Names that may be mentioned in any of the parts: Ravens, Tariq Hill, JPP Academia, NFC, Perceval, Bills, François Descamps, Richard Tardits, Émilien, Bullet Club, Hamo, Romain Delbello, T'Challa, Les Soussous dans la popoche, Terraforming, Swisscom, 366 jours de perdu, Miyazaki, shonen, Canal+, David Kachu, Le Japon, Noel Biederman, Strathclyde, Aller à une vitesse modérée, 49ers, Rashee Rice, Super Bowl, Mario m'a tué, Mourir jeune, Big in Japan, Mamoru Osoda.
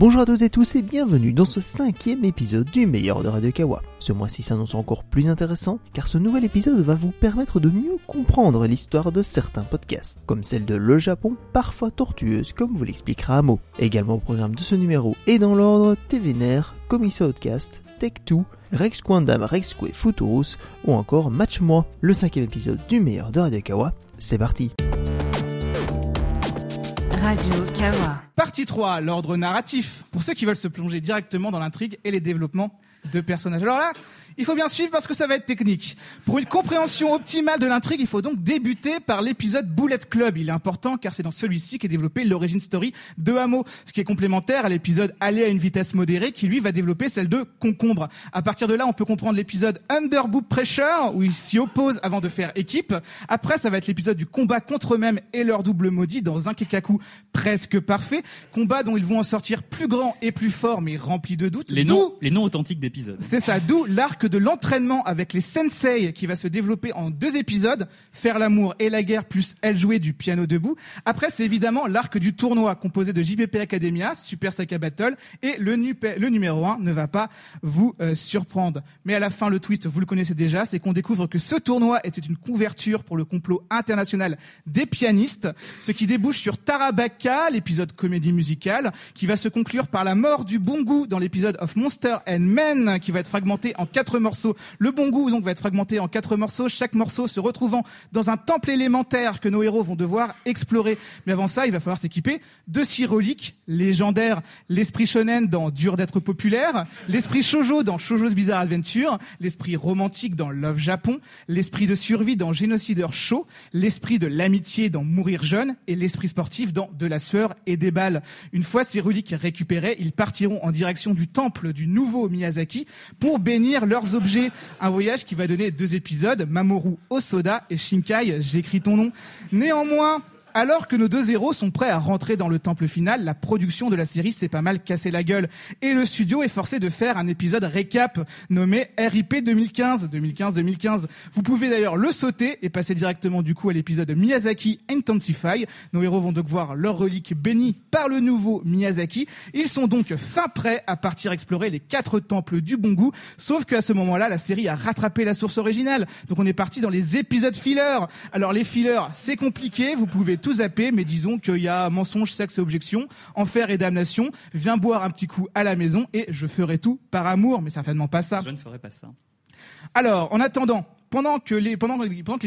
Bonjour à toutes et tous et bienvenue dans ce 5e épisode du meilleur de Radio Kawa. Ce mois-ci s'annonce encore plus intéressant car ce nouvel épisode va vous permettre de mieux comprendre l'histoire de certains podcasts, comme celle de Le Japon, parfois tortueuse comme vous l'expliquera Hamo. Également au programme de ce numéro et dans l'ordre, TVNR, Commissaire Podcast, Tech2, Rexquandam, Rexque Futurus ou encore Match Moi. Le 5e épisode du meilleur de Radio Kawa, c'est parti. Radio Kawa. Partie 3, l'ordre narratif. Pour ceux qui veulent se plonger directement dans l'intrigue et les développements de personnages. Alors là, il faut bien suivre parce que ça va être technique. Pour une compréhension optimale de l'intrigue, il faut donc débuter par l'épisode Bullet Club. Il est important car c'est dans celui-ci qu'est développée l'origin story de Hamo, ce qui est complémentaire à l'épisode Aller à une vitesse modérée qui lui va développer celle de Concombre. À partir de là, on peut comprendre l'épisode Underboop Pressure où ils s'y opposent avant de faire équipe. Après, ça va être l'épisode du combat contre eux-mêmes et leur double maudit dans un kekaku presque parfait. Combat dont ils vont en sortir plus grand et plus fort mais rempli de doutes. Les noms authentiques d'épisodes. C'est ça, d'où l'arc de l'entraînement avec les Sensei qui va se développer en 2 épisodes, faire l'amour et la guerre plus elle jouer du piano debout. Après, c'est évidemment l'arc du tournoi composé de JPP Academia, Super Saka Battle et le nupé, le numéro 1 ne va pas vous surprendre. Mais à la fin, le twist, vous le connaissez déjà, c'est qu'on découvre que ce tournoi était une couverture pour le complot international des pianistes, ce qui débouche sur Tarabaka, l'épisode comédie musicale, qui va se conclure par la mort du bon goût dans l'épisode of Monster and Men, qui va être fragmenté en 4 morceaux. Le bon goût donc va être fragmenté en 4 morceaux, chaque morceau se retrouvant dans un temple élémentaire que nos héros vont devoir explorer. Mais avant ça, il va falloir s'équiper de 6 reliques légendaires. L'esprit shonen dans Dur d'être populaire, l'esprit shoujo dans Shoujo's Bizarre Adventure, l'esprit romantique dans Love Japon, l'esprit de survie dans Génocideur Show, l'esprit de l'amitié dans Mourir jeune et l'esprit sportif dans De la sueur et des balles. Une fois ces reliques récupérées, ils partiront en direction du temple du nouveau Miyazaki pour bénir leur objets, un voyage qui va donner 2 épisodes, Mamoru Osoda et Shinkai j'écris ton nom. Néanmoins, alors que nos 2 héros sont prêts à rentrer dans le temple final, la production de la série s'est pas mal cassée la gueule et le studio est forcé de faire un épisode récap nommé RIP 2015. Vous pouvez d'ailleurs le sauter et passer directement du coup à l'épisode Miyazaki Intensify. Nos héros vont donc voir leur relique bénie par le nouveau Miyazaki. Ils sont donc fin prêts à partir explorer les 4 temples du bon goût, sauf qu'à ce moment-là, la série a rattrapé la source originale. Donc on est parti dans les épisodes fillers. Alors les fillers, c'est compliqué, vous pouvez tout zappé, mais disons qu'il y a mensonge, sexe et objection, enfer et damnation, viens boire un petit coup à la maison et je ferai tout par amour, mais certainement pas ça. Je ne ferai pas ça. Alors, en attendant, pendant que les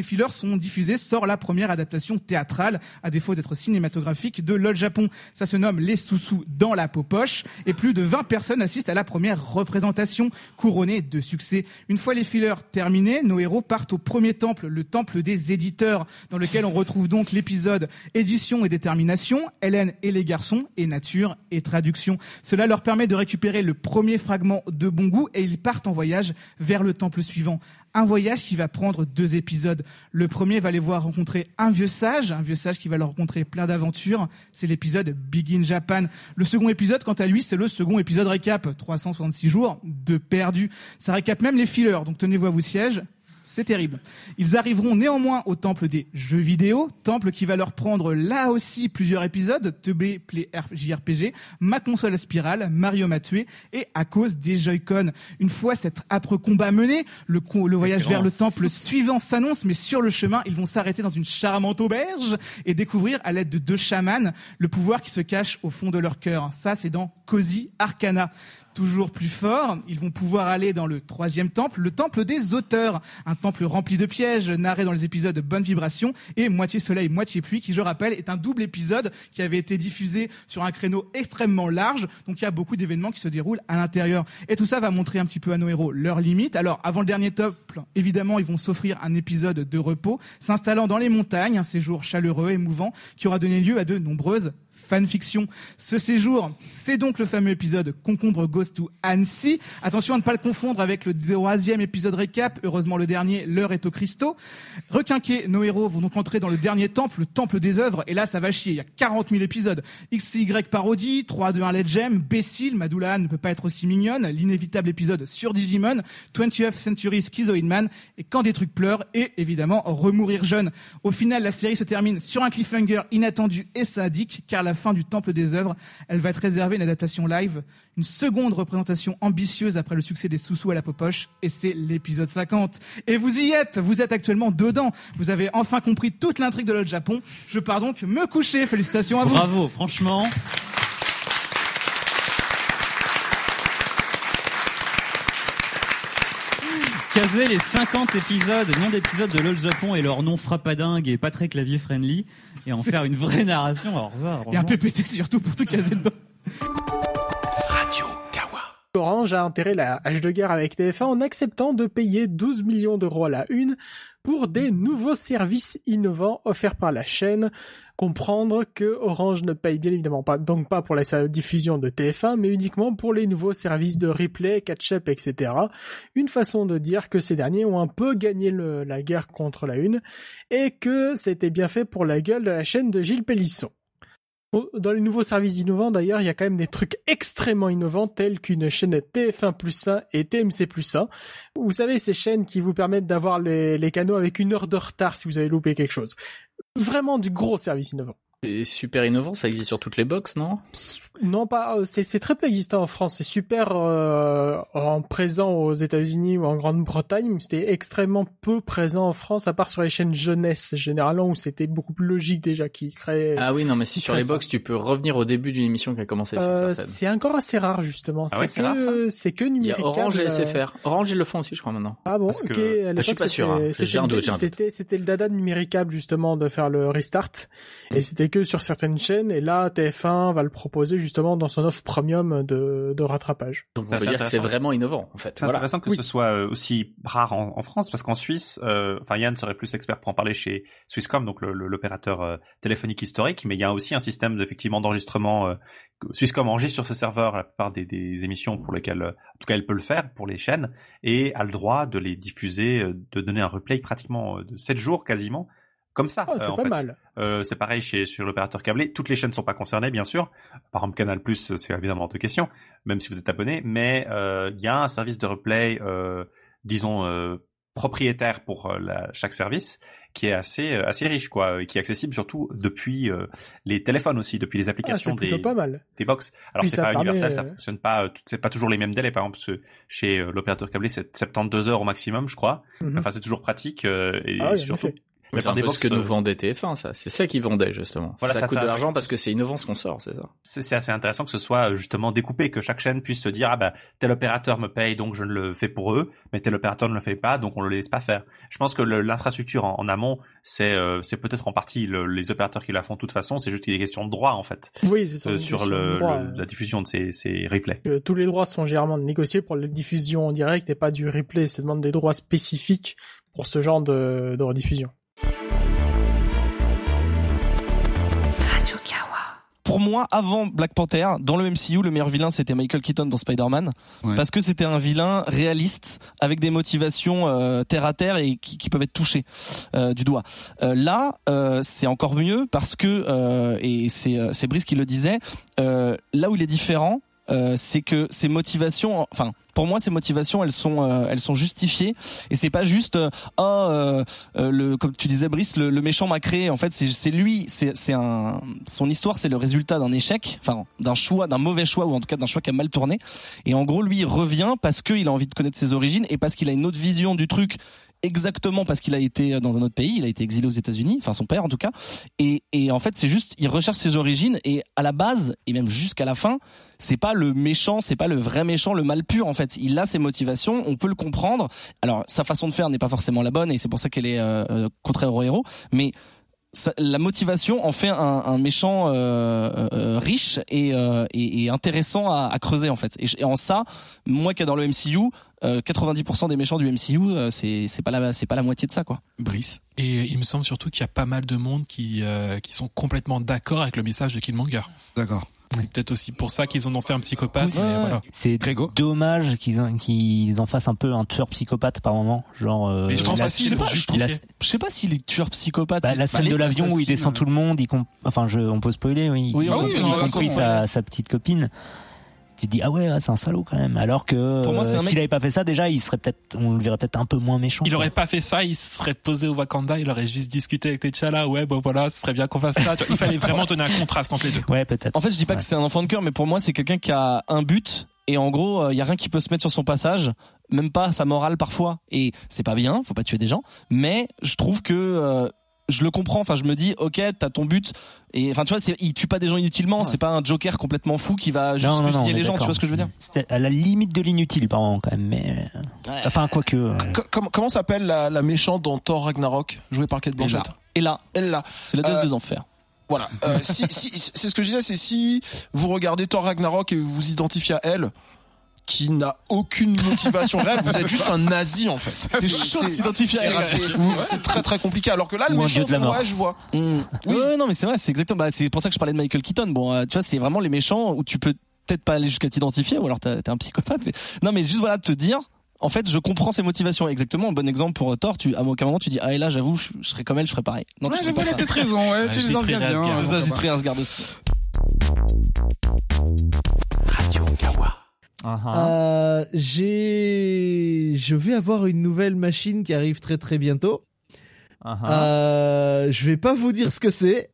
fillers sont diffusés, sort la première adaptation théâtrale, à défaut d'être cinématographique, de LOL Japon. Ça se nomme Les Soussous dans la popoche, et plus de 20 personnes assistent à la première représentation, couronnée de succès. Une fois les fillers terminés, nos héros partent au premier temple, le temple des éditeurs, dans lequel on retrouve donc l'épisode Édition et détermination, Hélène et les garçons, et Nature et traduction. Cela leur permet de récupérer le premier fragment de bon goût, et ils partent en voyage vers le temple suivant. Un voyage qui va prendre 2 épisodes. Le premier va les voir rencontrer un vieux sage qui va leur rencontrer plein d'aventures. C'est l'épisode Big in Japan. Le second épisode, quant à lui, c'est le second épisode récap. 366 jours de perdu. Ça récap même les fillers, donc tenez-vous à vos sièges. C'est terrible. Ils arriveront néanmoins au temple des jeux vidéo, temple qui va leur prendre là aussi plusieurs épisodes, TB Play JRPG, Ma console à spirale, Mario m'a tué et à cause des Joy-Con. Une fois cet âpre combat mené, le voyage vers le temple suivant s'annonce, mais sur le chemin, ils vont s'arrêter dans une charmante auberge et découvrir à l'aide de 2 chamans le pouvoir qui se cache au fond de leur cœur. Ça, c'est dans Cozy Arcana. Toujours plus fort, ils vont pouvoir aller dans le 3e temple, le temple des auteurs, un temple rempli de pièges, narré dans les épisodes Bonne Vibration et Moitié Soleil, Moitié Pluie, qui je rappelle est un double épisode qui avait été diffusé sur un créneau extrêmement large, donc il y a beaucoup d'événements qui se déroulent à l'intérieur. Et tout ça va montrer un petit peu à nos héros leurs limites. Alors avant le dernier temple, évidemment ils vont s'offrir un épisode de repos, s'installant dans les montagnes, un séjour chaleureux, émouvant, qui aura donné lieu à de nombreuses fanfiction. Ce séjour, c'est donc le fameux épisode Concombre Goes to Annecy. Attention à ne pas le confondre avec le 3e épisode récap. Heureusement le dernier, l'heure est aux cristaux. Requinqués, nos héros vont donc entrer dans le dernier temple, le temple des œuvres. Et là, ça va chier. Il y a 40 000 épisodes. XY parodie, 3-2-1 Legend, Bécile, Madoula ne peut pas être aussi mignonne, l'inévitable épisode sur Digimon, 20th Century Schizoid Man, et Quand des trucs pleurent, et évidemment Remourir jeune. Au final, la série se termine sur un cliffhanger inattendu et sadique, car la la fin du Temple des œuvres, elle va être réservée à une adaptation live, une seconde représentation ambitieuse après le succès des sous-sous à la popoche, et c'est l'épisode 50. Et vous y êtes, actuellement dedans. Vous avez enfin compris toute l'intrigue de Le Japon. Je pars donc me coucher. Félicitations à vous. Bravo, franchement. Caser les 50 épisodes, nom d'épisodes de LOL Japon et leur nom frappadingue et pas très clavier friendly, et en faire une vraie narration. Alors ça, et un PPT surtout pour tout caser dedans. Radio Kawa. Orange a enterré la hache de guerre avec TF1 en acceptant de payer 12 millions d'euros à la une pour des nouveaux services innovants offerts par la chaîne. Comprendre que Orange ne paye bien évidemment pas, donc pas pour la diffusion de TF1, mais uniquement pour les nouveaux services de replay, catch-up, etc. Une façon de dire que ces derniers ont un peu gagné la guerre contre la une et que c'était bien fait pour la gueule de la chaîne de Gilles Pélisson. Dans les nouveaux services innovants, d'ailleurs, il y a quand même des trucs extrêmement innovants, tels qu'une chaîne TF1+1 et TMC+1. Vous savez, ces chaînes qui vous permettent d'avoir les canaux avec 1 heure de retard si vous avez loupé quelque chose. Vraiment du gros service innovant. C'est super innovant, ça existe sur toutes les box, non ? Non, pas. C'est très peu existant en France. C'est super en présent aux États-Unis ou en Grande-Bretagne, mais c'était extrêmement peu présent en France, à part sur les chaînes jeunesse, généralement, où c'était beaucoup plus logique déjà qui créait. Ah oui, non, mais si sur les box, tu peux revenir au début d'une émission qui a commencé sur certaines. C'est encore assez rare, justement. Ah ouais, c'est rare, ça. C'est que numérique. Il y a Orange et SFR. Orange, ils le font aussi, je crois, maintenant. Ah bon, parce ok. Que... Ah, je suis pas sûr. Hein. C'était le dada de numéricable, justement, de faire le restart. Et c'était que sur certaines chaînes, et là TF1 va le proposer justement dans son offre premium de rattrapage. Donc on peut dire que c'est vraiment innovant en fait. C'est intéressant que ce soit aussi rare en France, parce qu'en Suisse, enfin Yann serait plus expert pour en parler chez Swisscom, donc l'opérateur téléphonique historique, mais il y a aussi un système effectivement d'enregistrement. Swisscom enregistre sur ce serveur la plupart des émissions pour lesquelles, en tout cas elle peut le faire pour les chaînes, et a le droit de les diffuser, de donner un replay pratiquement de 7 jours quasiment. Comme ça, oh, c'est en pas fait. Mal. C'est pareil sur l'opérateur câblé. Toutes les chaînes ne sont pas concernées, bien sûr. Par exemple, Canal+, c'est évidemment hors de question, même si vous êtes abonné. Mais il y a un service de replay, disons propriétaire pour chaque service, qui est assez riche, quoi, et qui est accessible surtout depuis les téléphones aussi, depuis les applications des box. Alors puis c'est pas universel, ça fonctionne pas, c'est pas toujours les mêmes délais. Par exemple, chez l'opérateur câblé, c'est 72 heures au maximum, je crois. Mm-hmm. Enfin, c'est toujours pratique et surtout. Mais c'est un peu ce que nous vendait TF1, ça. C'est ça qu'ils vendaient, justement. Voilà, ça coûte de l'argent parce que c'est innovant ce qu'on sort, c'est ça. C'est assez intéressant que ce soit, justement, découpé, que chaque chaîne puisse se dire, ah bah, tel opérateur me paye, donc je ne le fais pour eux, mais tel opérateur ne le fait pas, donc on ne le laisse pas faire. Je pense que l'infrastructure en amont, c'est peut-être en partie les opérateurs qui la font de toute façon, c'est juste qu'il y a des questions de droit, en fait. Oui, c'est ça. Sur la diffusion de ces replays. Tous les droits sont généralement négociés pour la diffusion en direct et pas du replay. Ça demande des droits spécifiques pour ce genre de rediffusion. Pour moi, avant Black Panther, dans le MCU, le meilleur vilain c'était Michael Keaton dans Spider-Man, ouais. Parce que c'était un vilain réaliste avec des motivations terre à terre et qui peuvent être touchées du doigt. Là, c'est encore mieux parce que et c'est Brice qui le disait. Là où il est différent, c'est que ses motivations, enfin. Pour moi, ces motivations, elles sont justifiées, et c'est pas juste comme tu disais, Brice, le méchant m'a créé. En fait, c'est lui, son histoire, c'est le résultat d'un échec, enfin d'un choix, d'un mauvais choix, ou en tout cas d'un choix qui a mal tourné. Et en gros, lui, il revient parce qu'il a envie de connaître ses origines et parce qu'il a une autre vision du truc. Exactement, parce qu'il a été dans un autre pays, il a été exilé aux États-Unis, enfin son père en tout cas. Et en fait, c'est juste, il recherche ses origines, et à la base, et même jusqu'à la fin, c'est pas le méchant, c'est pas le vrai méchant, le mal pur en fait. Il a ses motivations, on peut le comprendre. Alors, sa façon de faire n'est pas forcément la bonne, et c'est pour ça qu'elle est contraire au héros, mais la motivation en fait un méchant riche et intéressant à creuser en fait. Et en ça, moi qui est dans le MCU, 90% des méchants du MCU, c'est pas la moitié de ça, quoi. Brice. Et il me semble surtout qu'il y a pas mal de monde qui sont complètement d'accord avec le message de Killmonger. D'accord. C'est peut-être aussi pour ça qu'ils en ont fait un psychopathe. Oui, voilà. C'est Grégo. Dommage qu'ils en fassent un peu un tueur psychopathe par moment, genre. Mais je pense pas si je sais pas s'il est tueur psychopathe. Bah, la scène de l'avion où il descend tout le monde, on peut spoiler, oui. Il compris sa petite copine. tu te dis ah ouais, ah, c'est un salaud quand même, alors que pour moi, c'est un mec... s'il avait pas fait ça, déjà il serait peut-être, on le verrait peut-être un peu moins méchant, il aurait pas fait ça, il serait posé au Wakanda, il aurait juste discuté avec T'Challa, ouais bon voilà, ce serait bien qu'on fasse ça, il fallait vraiment donner un contraste entre les deux. Ouais, peut-être. En fait, je dis pas que c'est un enfant de cœur, mais pour moi c'est quelqu'un qui a un but et en gros il y a rien qui peut se mettre sur son passage, même pas sa morale parfois, et c'est pas bien, faut pas tuer des gens, mais je trouve que je le comprends, enfin je me dis OK, t'as ton but, et enfin tu vois, c'est, il tue pas des gens inutilement, ouais. C'est pas un Joker complètement fou qui va juste fusiller les gens, tu vois ce que je veux dire. C'était à la limite de l'inutile par an quand même, mais ouais. Enfin quoi que comment s'appelle la méchante dans Thor Ragnarok jouée par Kate Blanchett? Ella, c'est la déesse des enfers. Voilà, si c'est ce que je disais, c'est si vous regardez Thor Ragnarok et vous vous identifiez à elle, qui n'a aucune motivation réelle, vous êtes juste un nazi en fait. C'est chaud de s'identifier à elle. C'est très très compliqué. Alors que là, le méchant, ouais, je vois. Mmh. Oui, non, mais c'est vrai, c'est exactement. Bah, c'est pour ça que je parlais de Michael Keaton. Bon, tu vois, c'est vraiment les méchants où tu peux peut-être pas aller jusqu'à t'identifier, ou alors t'es un psychopathe. Mais... non, mais juste voilà, te dire. En fait, je comprends ses motivations. Exactement, un bon exemple pour Thor. À aucun moment tu dis ah et là, j'avoue, je serais comme elle, je ferais pareil. Non, ouais, j'avoue, elle a peut-être raison. Ouais, tu les envies bien. C'est ça, j'ai très à regarder aussi. Radio Kawa. Uh-huh. Je vais avoir une nouvelle machine qui arrive très très bientôt. Uh-huh. Je vais pas vous dire ce que c'est.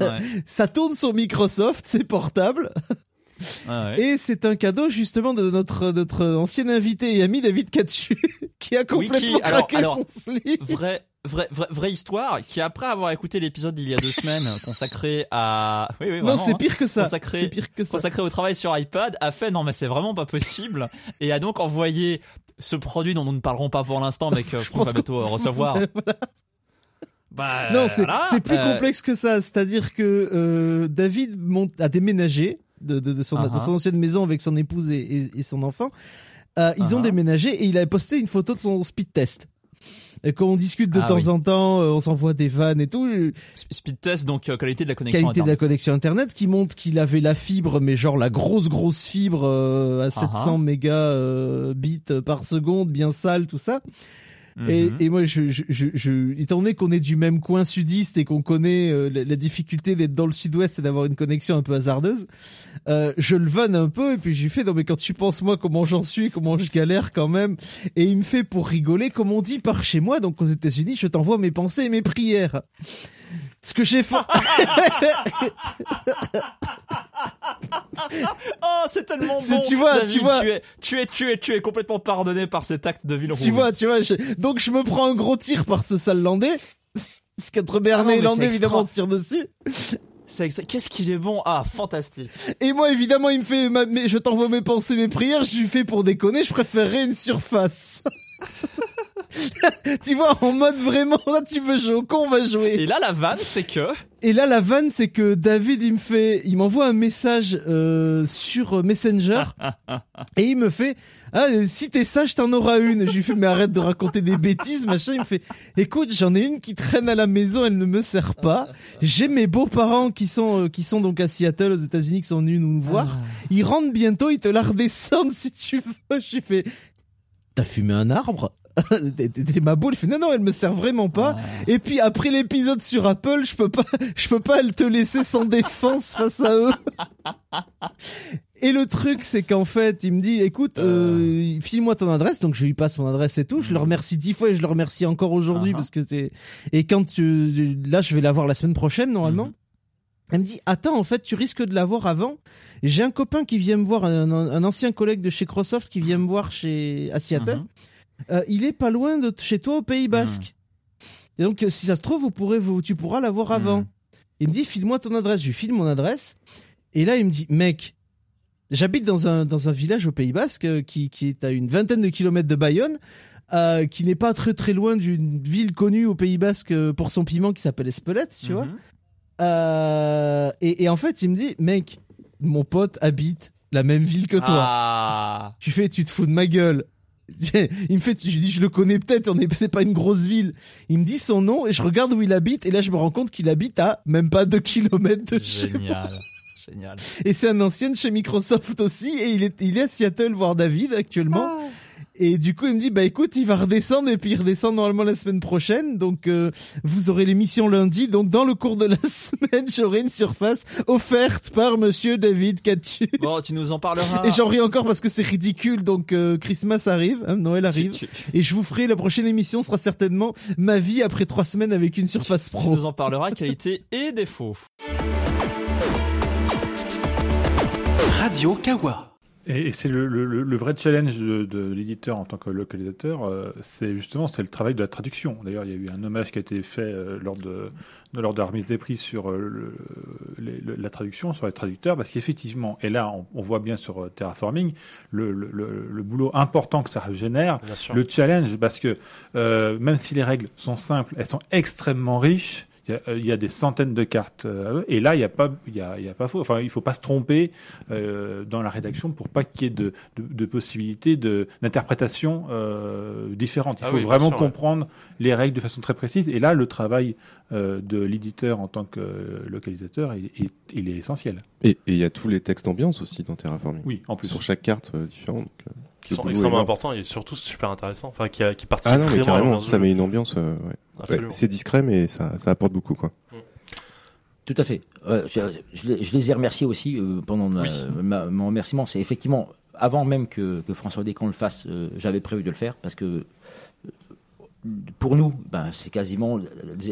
Ouais. Ça tourne sur Microsoft, c'est portable. Ah ouais. Et c'est un cadeau justement de notre ancien invité et ami David Kachu, qui a complètement craqué son slip. Vraie histoire, qui après avoir écouté l'épisode d'il y a 2 semaines consacré à consacré au travail sur iPad, a fait non mais c'est vraiment pas possible, et a donc envoyé ce produit dont nous ne parlerons pas pour l'instant mais que Franck va bientôt recevoir. Bah, non, c'est plus complexe que ça, c'est-à-dire que David a déménagé de son ancienne maison avec son épouse et son enfant. Ils ont déménagé et il avait posté une photo de son speed test. Et quand on discute de temps en temps, on s'envoie des vannes et tout. Speed test, donc qualité de la connexion internet. Qualité de la connexion internet qui montre qu'il avait la fibre, mais genre la grosse fibre à 700 mégas bits par seconde, bien sale, tout ça. Et moi, étant donné qu'on est du même coin sudiste et qu'on connaît la difficulté d'être dans le sud-ouest et d'avoir une connexion un peu hasardeuse, je le vanne un peu et puis j'ai fait non mais quand tu penses moi comment j'en suis, comment je galère quand même, et il me fait pour rigoler comme on dit par chez moi, donc aux États-Unis, je t'envoie mes pensées et mes prières. Ce que j'ai fait. Oh, c'est tellement bon. Tu vois, David, tu es complètement pardonné par cet acte de ville rouge. Tu vois, donc je me prends un gros tir par ce sale landais. Parce qu'entre Bernet et Landais, évidemment, on se tire dessus. Qu'est-ce qu'il est bon. Ah, fantastique. Et moi, évidemment, il me fait, je t'envoie mes pensées, mes prières. Je lui fais pour déconner, je préférerais une surface. Tu vois, en mode vraiment, là tu veux jouer au con, on va jouer. Et là la vanne c'est que David il m'envoie un message sur Messenger et il me fait si t'es sage t'en auras une. Je lui fais mais arrête de raconter des bêtises machin. Il me fait écoute, j'en ai une qui traîne à la maison, elle ne me sert pas. J'ai mes beaux-parents qui sont donc à Seattle aux États-Unis, qui sont venus nous voir. Ils rentrent bientôt, ils te la redescendent si tu veux. Je lui fais t'as fumé un arbre? T'es ma boule. Il fait non, elle me sert vraiment pas. Et puis après l'épisode sur Apple, je peux pas te laisser sans défense face à eux. Et le truc, c'est qu'en fait, il me dit, écoute, file-moi ton adresse. Donc, je lui passe mon adresse et tout. Je le remercie 10 fois et je le remercie encore aujourd'hui parce que et quand là, je vais l'avoir la semaine prochaine, normalement. Elle me dit, attends, en fait, tu risques de l'avoir avant. J'ai un copain qui vient me voir, un ancien collègue de chez Microsoft qui vient me voir à Seattle. Il est pas loin de chez toi au Pays Basque. Et donc, si ça se trouve, tu pourras l'avoir avant. Il me dit, file-moi ton adresse. Je lui file mon adresse. Et là, il me dit, mec, j'habite dans un village au Pays Basque qui est à une 20aine de kilomètres de Bayonne, qui n'est pas très très loin d'une ville connue au Pays Basque pour son piment qui s'appelle Espelette, tu vois. Et en fait, il me dit, mec, mon pote habite la même ville que toi. Je lui fais, tu te fous de ma gueule. Il me fait, je lui dis, je le connais peut-être, c'est pas une grosse ville. Il me dit son nom et je regarde où il habite et là je me rends compte qu'il habite à même pas 2 kilomètres de chez moi. Génial. Et c'est un ancien de chez Microsoft aussi et il est à Seattle voir David actuellement. Et du coup, il me dit, bah écoute, il va redescendre, et puis il redescend normalement la semaine prochaine. Donc, vous aurez l'émission lundi. Donc, dans le cours de la semaine, j'aurai une surface offerte par monsieur David Kachu. Bon, tu nous en parleras. Et j'en ris encore parce que c'est ridicule. Donc, Christmas arrive, hein, Noël arrive. Et je vous ferai, la prochaine émission sera certainement ma vie après 3 semaines avec une surface pro. Tu nous en parleras, qualité et défaut. Radio Kawa. Et c'est le vrai challenge de l'éditeur en tant que localisateur, c'est justement c'est le travail de la traduction. D'ailleurs, il y a eu un hommage qui a été fait lors de la remise des prix sur la traduction, sur les traducteurs, parce qu'effectivement, et là on voit bien sur Terraforming le boulot important que ça génère, le challenge, parce que même si les règles sont simples, elles sont extrêmement riches. Il y a des centaines de cartes et là il y a pas faux. Enfin, il faut pas se tromper dans la rédaction pour pas qu'il y ait de possibilités d'interprétation différentes. Il faut vraiment comprendre les règles de façon très précise. Et là, le travail de l'éditeur en tant que localisateur, il est essentiel. Et il y a tous les textes ambiance aussi dans Terraforming. Oui, en plus sur chaque carte différente. Donc, qui sont extrêmement importants et surtout super intéressants. Enfin, qui participent. Ah non, mais carrément, ça met une ambiance. Ouais, c'est discret, mais ça apporte beaucoup, quoi. Tout à fait. Je les ai remerciés aussi pendant mon remerciement. C'est effectivement avant même que François Descamps le fasse, j'avais prévu de le faire parce que pour nous, c'est quasiment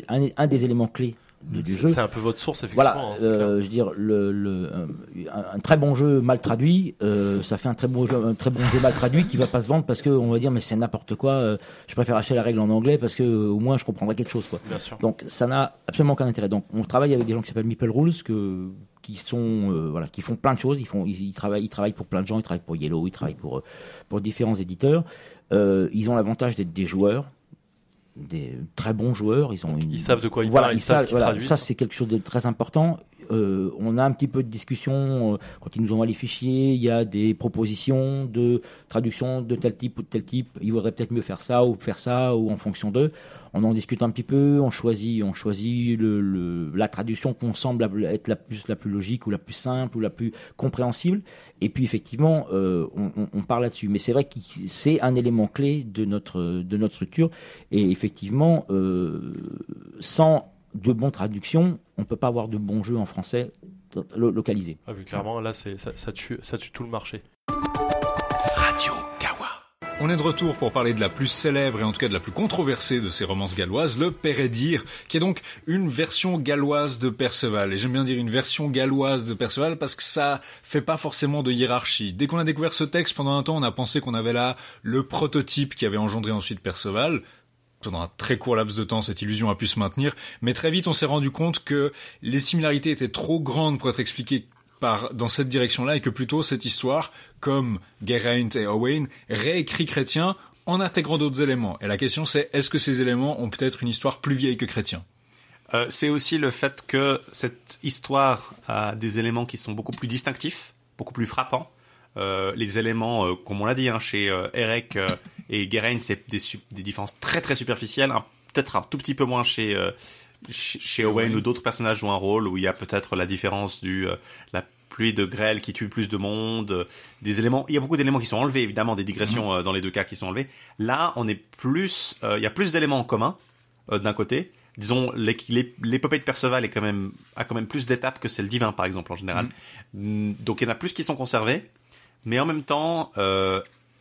un des éléments clés. Du jeu. C'est un peu votre source, effectivement. Voilà, je veux dire, un très bon jeu mal traduit, ça fait un très bon jeu mal traduit qui va pas se vendre parce que on va dire mais c'est n'importe quoi. Je préfère acheter la règle en anglais parce que au moins je comprendrai quelque chose, quoi. Bien sûr. Donc ça n'a absolument aucun intérêt. Donc on travaille avec des gens qui s'appellent Meeple Rules qui sont qui font plein de choses. Ils travaillent pour plein de gens. Ils travaillent pour Yellow, ils travaillent pour différents éditeurs. Ils ont l'avantage d'être des joueurs. Des très bons joueurs, ils savent de quoi ils parlent, ils savent ce qu'ils traduisent. Ça c'est quelque chose de très important. On a un petit peu de discussion quand ils nous envoient les fichiers. Il y a des propositions de traduction de tel type ou de tel type. Il vaudrait peut-être mieux faire ça ou en fonction d'eux. On en discute un petit peu. On choisit la traduction qu'on semble être la plus logique ou la plus simple ou la plus compréhensible. Et puis effectivement, on parle là-dessus. Mais c'est vrai que c'est un élément clé de notre structure. Et effectivement, sans de bonnes traductions, on peut pas avoir de bons jeux en français localisés. Ah, vu clairement, là, ça tue tout le marché. Radio Kawa. On est de retour pour parler de la plus célèbre et en tout cas de la plus controversée de ces romances galloises, le Pérédire, qui est donc une version galloise de Perceval. Et j'aime bien dire une version galloise de Perceval parce que ça fait pas forcément de hiérarchie. Dès qu'on a découvert ce texte, pendant un temps, on a pensé qu'on avait là le prototype qui avait engendré ensuite Perceval. Pendant un très court laps de temps, cette illusion a pu se maintenir, mais très vite on s'est rendu compte que les similarités étaient trop grandes pour être expliquées dans cette direction-là, et que plutôt cette histoire, comme Geraint et Owain, réécrit Chrétien en intégrant d'autres éléments. Et la question c'est, est-ce que ces éléments ont peut-être une histoire plus vieille que Chrétien ? C'est aussi le fait que cette histoire a des éléments qui sont beaucoup plus distinctifs, beaucoup plus frappants. Les éléments, comme on l'a dit, chez Erec et Geraint, c'est des différences très très superficielles, peut-être un tout petit peu moins chez Owain, où d'autres personnages jouent un rôle, où il y a peut-être la différence la pluie de grêle qui tue plus de monde, des éléments. Il y a beaucoup d'éléments qui sont enlevés, évidemment, des digressions dans les deux cas qui sont enlevées. Là, il y a plus d'éléments en commun d'un côté. Disons, l'épopée de Perceval a quand même plus d'étapes que celle divin, par exemple, en général. Donc, il y en a plus qui sont conservés. Mais en même temps, il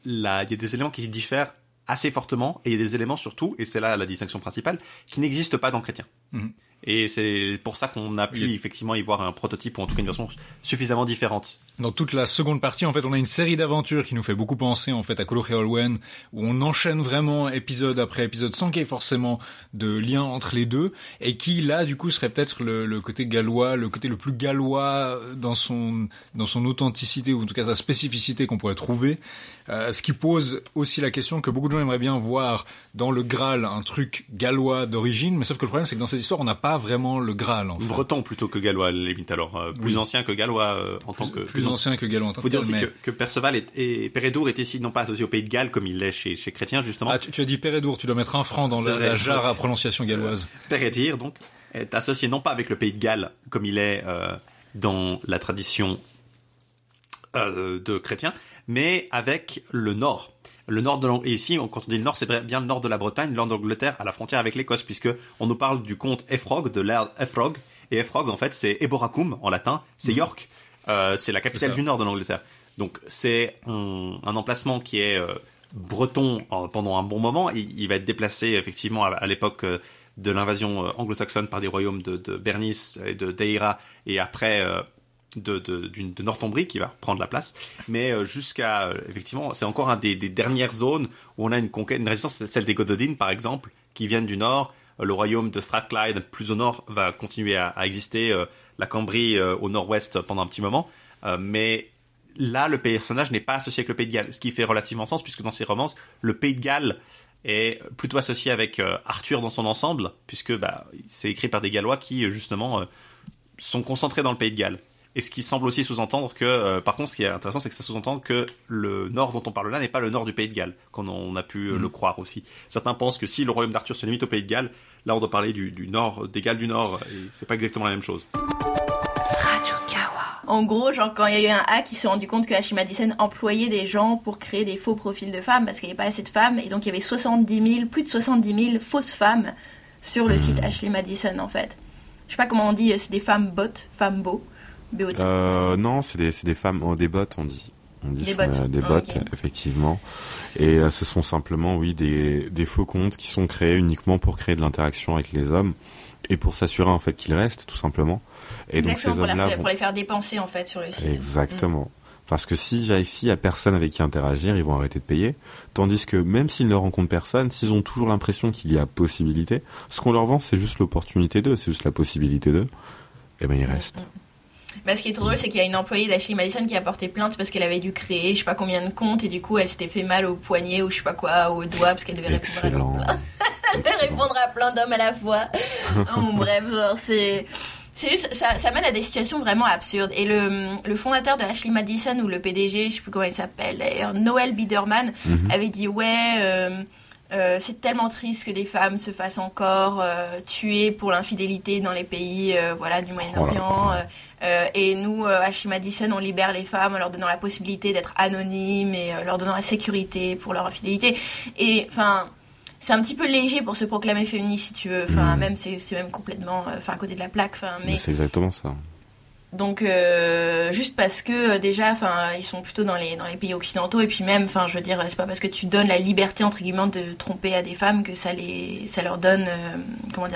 y a des éléments qui diffèrent assez fortement, et il y a des éléments surtout, et c'est là la distinction principale, qui n'existent pas dans Chrétien. Mmh. Et c'est pour ça qu'on a pu effectivement y voir un prototype, ou en tout cas une version suffisamment différente. Dans toute la seconde partie, en fait, on a une série d'aventures qui nous fait beaucoup penser, en fait, à Coloch et Olwen, où on enchaîne vraiment épisode après épisode sans qu'il y ait forcément de lien entre les deux, et qui, là, du coup, serait peut-être le côté gallois, le côté le plus gallois dans son authenticité, ou en tout cas sa spécificité qu'on pourrait trouver. Ce qui pose aussi la question que beaucoup de gens aimeraient bien voir dans le Graal, un truc gallois d'origine, mais sauf que le problème, c'est que dans cette histoire, on n'a pas vraiment le Graal, en fait. Breton plutôt que gallois, à la limite, alors. Plus ancien que gallois, en tant que... Plus ancien que Gallois. Il faut dire aussi que Perceval et Pérédour est ici non pas associé au Pays de Galles comme il l'est chez Chrétien, justement. Ah, tu as dit Pérédour, tu dois mettre un franc dans la jarre à prononciation galloise. Pérédire, donc, est associé non pas avec le Pays de Galles comme il est dans la tradition de Chrétien, mais avec le Nord. le nord de l'Angleterre. Et ici, quand on dit le nord, c'est bien le nord de la Bretagne, le nord d'Angleterre, à la frontière avec l'Écosse, puisque on nous parle du comte Efrog, de l'ère Efrog. Et Efrog, en fait, c'est Eboracum en latin, c'est York, c'est la capitale du nord de l'Angleterre. Donc c'est un emplacement qui est breton pendant un bon moment. Il va être déplacé effectivement à l'époque de l'invasion anglo-saxonne par des royaumes de Bernice et de Deira, et après de Northumbrie qui va prendre la place, mais jusqu'à effectivement c'est encore un des dernières zones où on a une conquête, une résistance, celle des Gododines par exemple, qui viennent du nord. Le royaume de Strathclyde plus au nord va continuer à exister, la Cambrie au nord-ouest pendant un petit moment, mais là le personnage n'est pas associé avec le Pays de Galles, ce qui fait relativement sens puisque dans ses romances le Pays de Galles est plutôt associé avec Arthur dans son ensemble, puisque c'est écrit par des Gallois qui justement sont concentrés dans le Pays de Galles. Et ce qui semble aussi sous-entendre que, par contre, ce qui est intéressant, c'est que ça sous-entend que le nord dont on parle là n'est pas le nord du Pays de Galles, comme on a pu le croire aussi. Certains pensent que si le royaume d'Arthur se limite au Pays de Galles, là on doit parler du nord, des Galles du Nord, et c'est pas exactement la même chose. Radio Kawa. En gros, genre quand il y a eu un hack, ils se sont rendu compte que Ashima Disen employait des gens pour créer des faux profils de femmes, parce qu'il n'y avait pas assez de femmes, et donc il y avait plus de 70 000 fausses femmes sur le site Ashley Madison, en fait. Je sais pas comment on dit, c'est des femmes bottes, femmes beaux. Non, c'est des femmes, des bottes, on dit des bottes, okay. Effectivement. Et ce sont simplement, des faux comptes qui sont créés uniquement pour créer de l'interaction avec les hommes et pour s'assurer en fait qu'ils restent, tout simplement. Et exactement, donc ces hommes-là pour les faire dépenser en fait sur le site. Exactement. Parce que s'il y a personne avec qui interagir, ils vont arrêter de payer. Tandis que même s'ils ne rencontrent personne, s'ils ont toujours l'impression qu'il y a possibilité, ce qu'on leur vend, c'est juste l'opportunité d'eux, c'est juste la possibilité d'eux. Et ben ils restent. Bah, ce qui est trop drôle, c'est qu'il y a une employée d'Ashley Madison qui a porté plainte parce qu'elle avait dû créer je sais pas combien de comptes et du coup elle s'était fait mal au poignet ou je sais pas quoi, au doigt parce qu'elle devait répondre à plein d'hommes à la fois. Bref, genre c'est juste, ça mène à des situations vraiment absurdes. Et le fondateur de Ashley Madison ou le PDG, je sais plus comment il s'appelle d'ailleurs, Noel Biederman, avait dit c'est tellement triste que des femmes se fassent encore tuer pour l'infidélité dans les pays du Moyen-Orient. Et nous, à Ashima Disen, on libère les femmes en leur donnant la possibilité d'être anonymes et leur donnant la sécurité pour leur infidélité. Et enfin, c'est un petit peu léger pour se proclamer féministe, si tu veux. Enfin, même c'est même complètement, à côté de la plaque. Mais c'est exactement ça. Donc juste parce que déjà, ils sont plutôt dans les pays occidentaux, et puis même, c'est pas parce que tu donnes la liberté entre guillemets de tromper à des femmes que ça leur donne,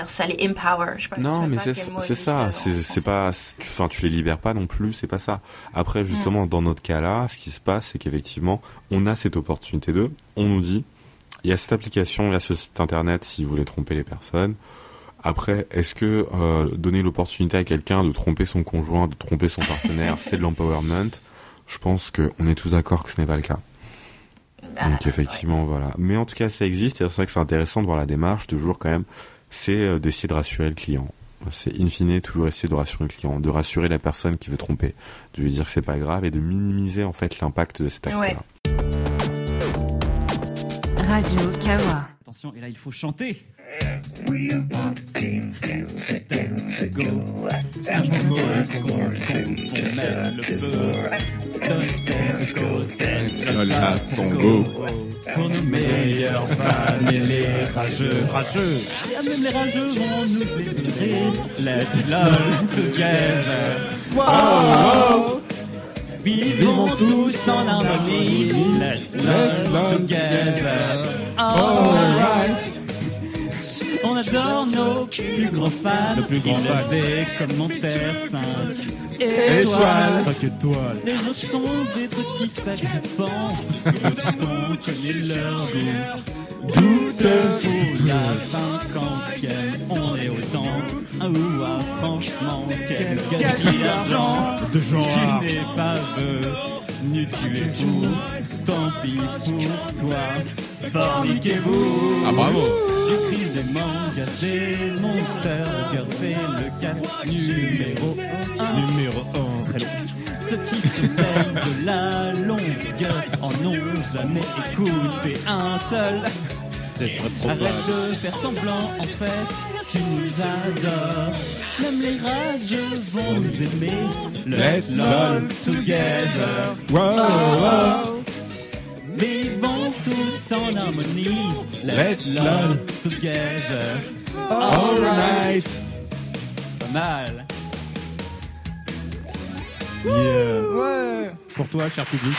ça les empower. Je sais pas, non, mais c'est ça. C'est pas, tu les libères pas non plus, c'est pas ça. Après, justement, dans notre cas-là, ce qui se passe, c'est qu'effectivement, on a cette opportunité d'eux. On nous dit, il y a cette application, il y a ce site internet si vous voulez tromper les personnes. Après, est-ce que donner l'opportunité à quelqu'un de tromper son conjoint, de tromper son partenaire, c'est de l'empowerment ? Je pense qu'on est tous d'accord que ce n'est pas le cas. Donc effectivement, voilà. Mais en tout cas, ça existe et c'est vrai que c'est intéressant de voir la démarche, toujours quand même, c'est d'essayer de rassurer le client. C'est in fine toujours essayer de rassurer le client, de rassurer la personne qui veut tromper, de lui dire que c'est pas grave et de minimiser en fait l'impact de cet acte-là. Ouais. Radio Kawa. Attention, et là il faut chanter. Pour nos meilleurs fans et les rageux. Même les rageux vont nous célébrer. Let's love together. Wow! Vivons tous en harmonie. Let's love together. All right. On adore nos plus grands fans. Nos plus grands fans. Des commentaires 5 étoiles. 5 étoiles. Les autres sont des petits sacripants. On connaît leur goût. Douteux pour la 50e. On est autant. Ouah, franchement, quel gâchis d'argent. De gens qui n'est pas venu. Tu es fou. Tant pis pour toi. Forniquez-vous. Ah bravo. J'écris des mangas, des monsters, regardez le cast numéro 1. Très long. Ceux qui se mêlent de la longueur en ont jamais écouté un seul. C'est très probable. Arrête de faire semblant, en fait, tu nous adores. Même les rageux vont nous aimer. Let's love together. Wow, wow. Vivons tous en harmonie. Let's love together all night. Pas mal. Yeah. Ouais. Pour toi, cher public.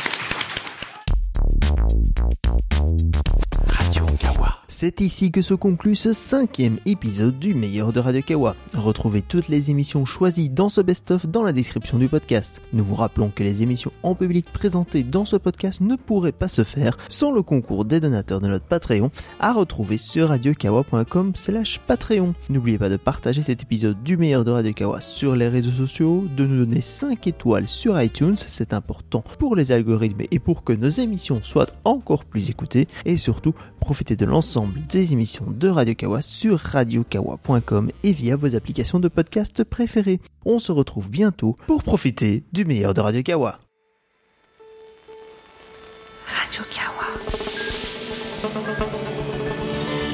Radio Kawa. C'est ici que se conclut ce 5e épisode du meilleur de Radio Kawa. Retrouvez toutes les émissions choisies dans ce best-of dans la description du podcast. Nous vous rappelons que les émissions en public présentées dans ce podcast ne pourraient pas se faire sans le concours des donateurs de notre Patreon, à retrouver sur radiokawa.com/Patreon. N'oubliez pas de partager cet épisode du meilleur de Radio Kawa sur les réseaux sociaux, de nous donner 5 étoiles sur iTunes, c'est important pour les algorithmes et pour que nos émissions soient encore plus écoutées, et surtout, profitez de l'ensemble des émissions de Radio Kawa sur radiokawa.com et via vos applications de podcast préférées. On se retrouve bientôt pour profiter du meilleur de Radio Kawa. Radio Kawa.